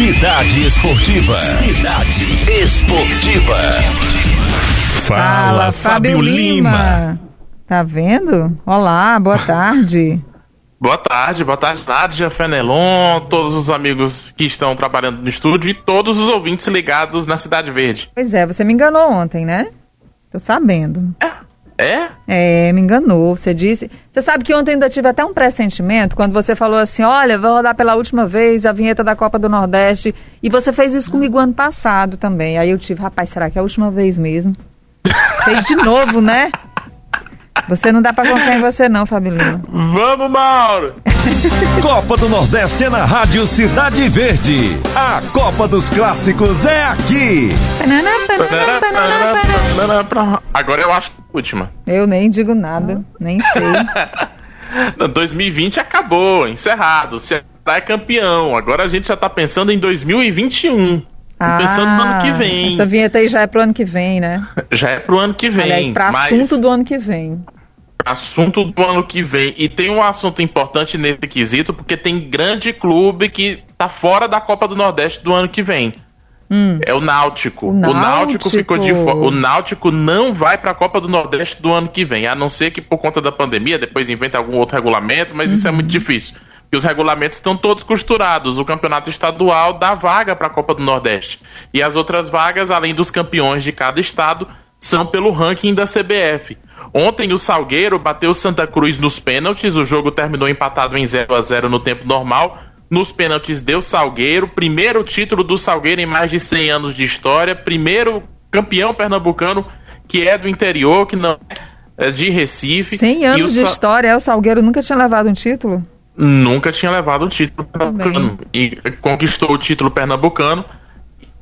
Cidade Esportiva. Cidade Esportiva. Fala, Fábio Lima. Tá vendo? Olá, boa tarde. Boa tarde, Nádia, Fenelon, todos os amigos que estão trabalhando no estúdio e todos os ouvintes ligados na Cidade Verde. Pois é, você me enganou ontem, né? Tô sabendo. É, me enganou, você disse. Você sabe que ontem ainda tive até um pressentimento, quando você falou assim, olha, vou rodar pela última vez a vinheta da Copa do Nordeste, e você fez isso comigo ano passado também. Aí eu tive, rapaz, será que é a última vez mesmo? Fez de novo, né? Você não dá pra confiar em você não, Fabinho. Vamos, Mauro! Copa do Nordeste é na Rádio Cidade Verde. A Copa dos Clássicos é aqui. Agora eu acho que é a última. Eu nem digo nada, nem sei. 2020 acabou, encerrado. O Ceará é campeão. Agora a gente já tá pensando em 2021. Pensando no ano que vem. Essa vinheta aí já é pro ano que vem, né? Já é pro ano que vem. Aliás, pra assunto do ano que vem. Assunto do ano que vem. E tem um assunto importante nesse quesito, porque tem grande clube que tá fora da Copa do Nordeste do ano que vem. É o Náutico. O Náutico ficou de fora. O Náutico não vai pra Copa do Nordeste do ano que vem, a não ser que por conta da pandemia, depois inventa algum outro regulamento, mas isso é muito difícil. E os regulamentos estão todos costurados. O campeonato estadual dá vaga para a Copa do Nordeste. E as outras vagas, além dos campeões de cada estado, são pelo ranking da CBF. Ontem o Salgueiro bateu o Santa Cruz nos pênaltis. O jogo terminou empatado em 0-0 no tempo normal. Nos pênaltis deu Salgueiro. Primeiro título do Salgueiro em mais de 100 anos de história. Primeiro campeão pernambucano que é do interior, que não é de Recife. 100 anos de história. O Salgueiro nunca tinha levado um título? Nunca tinha levado o título pernambucano. E conquistou o título pernambucano.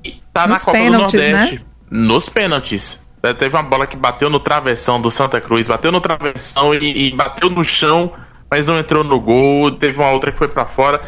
E tá na Copa do Nordeste. Né? Nos pênaltis. Teve uma bola que bateu no travessão do Santa Cruz. Bateu no travessão e bateu no chão, mas não entrou no gol. Teve uma outra que foi pra fora.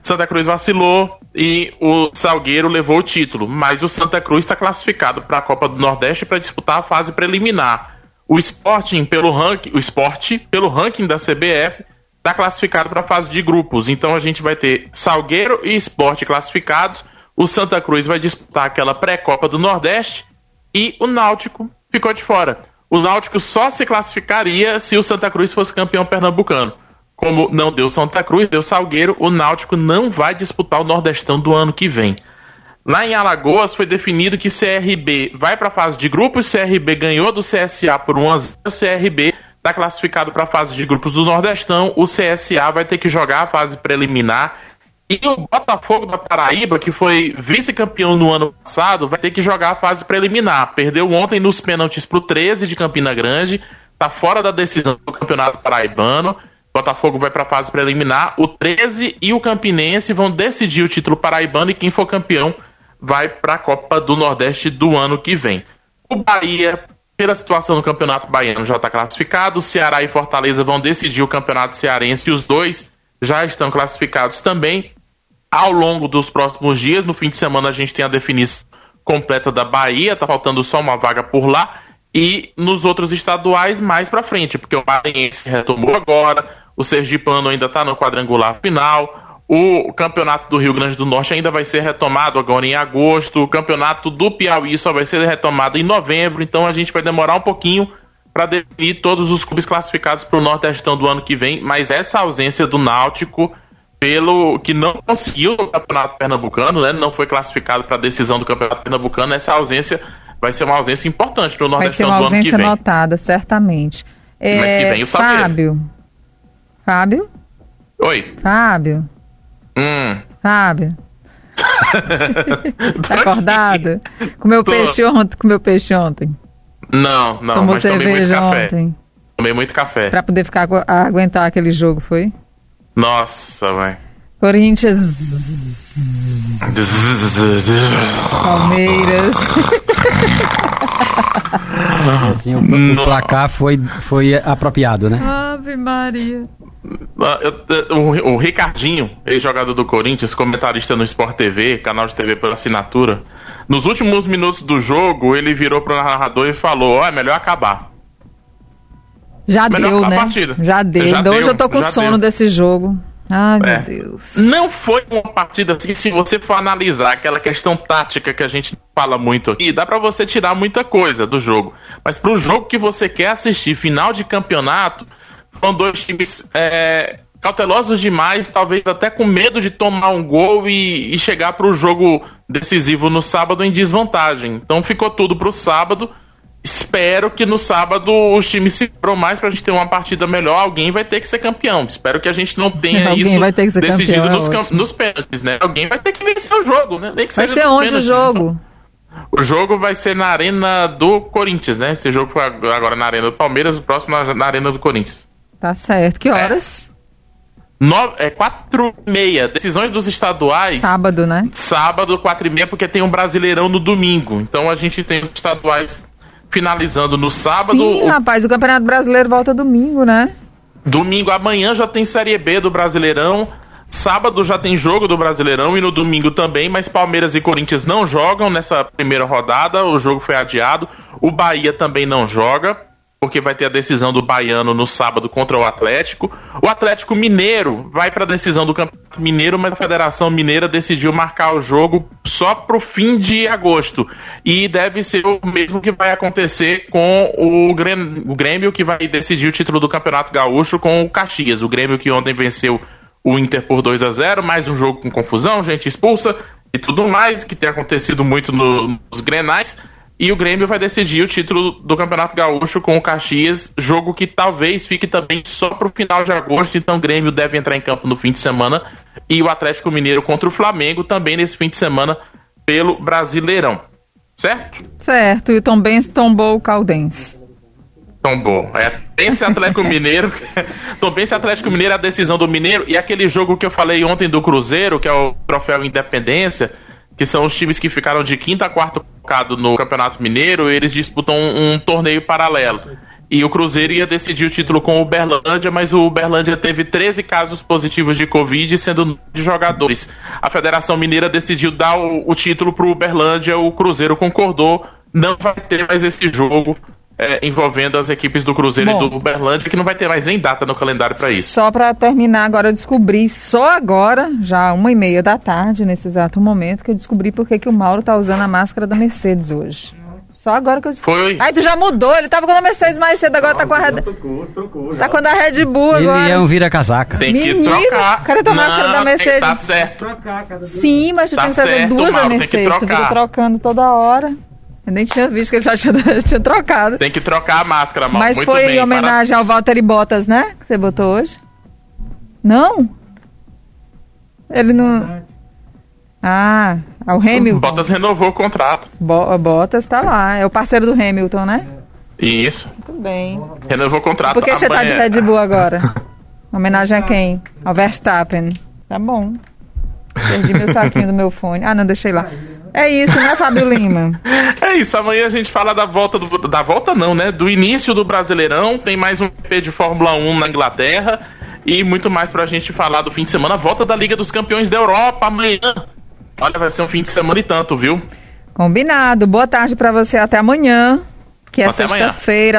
Santa Cruz vacilou e o Salgueiro levou o título. Mas o Santa Cruz tá classificado pra Copa do Nordeste para disputar a fase preliminar. O Sport, pelo ranking da CBF, está classificado para a fase de grupos. Então a gente vai ter Salgueiro e Sport classificados. O Santa Cruz vai disputar aquela pré-Copa do Nordeste e o Náutico ficou de fora. O Náutico só se classificaria se o Santa Cruz fosse campeão pernambucano. Como não deu Santa Cruz, deu Salgueiro, o Náutico não vai disputar o Nordestão do ano que vem. Lá em Alagoas foi definido que CRB vai para a fase de grupos. CRB ganhou do CSA por 1-0. CRB está classificado para a fase de grupos do Nordestão. O CSA vai ter que jogar a fase preliminar. E o Botafogo da Paraíba, que foi vice-campeão no ano passado, vai ter que jogar a fase preliminar. Perdeu ontem nos pênaltis para o 13 de Campina Grande. Está fora da decisão do Campeonato Paraibano. O Botafogo vai para a fase preliminar. O 13 e o Campinense vão decidir o título paraibano. E quem for campeão vai para a Copa do Nordeste do ano que vem. O Bahia, pela situação do Campeonato Baiano, já está classificado. Ceará e Fortaleza vão decidir o Campeonato Cearense e os dois já estão classificados também. Ao longo dos próximos dias, no fim de semana, a gente tem a definição completa da Bahia, está faltando só uma vaga por lá, e nos outros estaduais mais para frente, porque o Maranhense retomou agora, o Sergipano ainda está no quadrangular final, o Campeonato do Rio Grande do Norte ainda vai ser retomado agora em agosto, o Campeonato do Piauí só vai ser retomado em novembro, então a gente vai demorar um pouquinho para definir todos os clubes classificados para o Nordestão do ano que vem, mas essa ausência do Náutico, pelo que não conseguiu o Campeonato Pernambucano, né, não foi classificado para a decisão do Campeonato Pernambucano, essa ausência vai ser uma ausência importante para o Nordestão do ano que vem. Vai ser uma ausência notada, certamente. Mas que vem o Salgueiro. Fábio? Oi. Fábio? Fábio? Tá acordado? Comeu peixe ontem? Não, tomou, mas cerveja, tomei muito café. Tomei muito café. Pra poder ficar, aguentar aquele jogo, foi? Nossa, mãe. Corinthians. Palmeiras. Assim, o placar foi apropriado, né? Ave Maria. O Ricardinho, ex-jogador do Corinthians, comentarista no Sport TV, canal de TV por assinatura, nos últimos minutos do jogo, ele virou pro narrador e falou, é melhor acabar. Já deu, né? Já deu. Hoje eu tô com sono desse jogo. Ai, meu Deus. Não foi uma partida assim, se você for analisar aquela questão tática que a gente fala muito aqui, dá pra você tirar muita coisa do jogo. Mas pro jogo que você quer assistir, final de campeonato, foram dois times cautelosos demais, talvez até com medo de tomar um gol e chegar pro jogo decisivo no sábado em desvantagem. Então ficou tudo pro sábado. Espero que no sábado os times se viram mais pra gente ter uma partida melhor. Alguém vai ter que ser campeão. Espero que a gente não tenha isso decidido nos pênaltis, né? Alguém vai ter que vencer o jogo, né? Vai ser onde o jogo? O jogo vai ser na Arena do Corinthians, né? Esse jogo foi agora na Arena do Palmeiras, o próximo na Arena do Corinthians. Tá certo. Que horas? 4h30. Decisões dos estaduais. Sábado, né? Sábado, 4h30, porque tem um Brasileirão no domingo. Então a gente tem os estaduais finalizando no sábado. Sim, rapaz, o Campeonato Brasileiro volta domingo, né? Domingo, amanhã já tem Série B do Brasileirão, sábado já tem jogo do Brasileirão e no domingo também, mas Palmeiras e Corinthians não jogam nessa primeira rodada, o jogo foi adiado, o Bahia também não joga, porque vai ter a decisão do Baiano no sábado contra o Atlético Mineiro vai para a decisão do Campeonato Mineiro, mas a Federação Mineira decidiu marcar o jogo só para o fim de agosto, e deve ser o mesmo que vai acontecer com o Grêmio, que vai decidir o título do Campeonato Gaúcho com o Caxias, o Grêmio que ontem venceu o Inter por 2-0, mais um jogo com confusão, gente expulsa e tudo mais, que tem acontecido muito nos Grenais. E o Grêmio vai decidir o título do Campeonato Gaúcho com o Caxias, jogo que talvez fique também só para o final de agosto, então o Grêmio deve entrar em campo no fim de semana, e o Atlético Mineiro contra o Flamengo também nesse fim de semana pelo Brasileirão, certo? Certo, e o Tom Benz tombou o Caldense. Tombou, esse Atlético Mineiro, Tom Benz e Atlético Mineiro é a decisão do Mineiro, e aquele jogo que eu falei ontem do Cruzeiro, que é o Troféu Independência, que são os times que ficaram de quinta a quarta colocado no Campeonato Mineiro, eles disputam um torneio paralelo. E o Cruzeiro ia decidir o título com o Uberlândia, mas o Uberlândia teve 13 casos positivos de Covid, sendo 9 jogadores. A Federação Mineira decidiu dar o título para o Uberlândia, o Cruzeiro concordou, não vai ter mais esse jogo envolvendo as equipes do Cruzeiro e do Uberlândia, que não vai ter mais nem data no calendário para isso. Só para terminar, agora eu descobri, só agora, já 13h, nesse exato momento, que eu descobri porque o Mauro tá usando a máscara da Mercedes hoje. Só agora que eu descobri. Aí tu já mudou, ele tava com a Mercedes mais cedo, agora tá com a Red Bull. Tá com a Red Bull agora. Ele é um vira-casaca. Tem que trocar. Cadê tua máscara da Mercedes? Tá certo. Sim, mas tu tem que trazer duas da Mercedes. Tu fica trocando toda hora. Eu nem tinha visto que ele já tinha trocado. Tem que trocar a máscara, Mauro. Mas muito foi bem, em homenagem ao Valtteri Bottas, né? Que você botou hoje. Não? Ele não... Ah, ao Hamilton. O Bottas renovou o contrato. Bottas tá lá. É o parceiro do Hamilton, né? Isso. Muito bem. Renovou o contrato. Por que você tá de Red Bull agora? Homenagem a quem? Ao Verstappen. Tá bom. Perdi meu saquinho do meu fone. Ah, não, deixei lá. É isso, né, Fábio Lima? É isso, amanhã a gente fala da volta, da volta não, né, do início do Brasileirão, tem mais um GP de Fórmula 1 na Inglaterra e muito mais pra gente falar do fim de semana, volta da Liga dos Campeões da Europa amanhã. Olha, vai ser um fim de semana e tanto, viu? Combinado, boa tarde pra você, até amanhã, que é sexta-feira.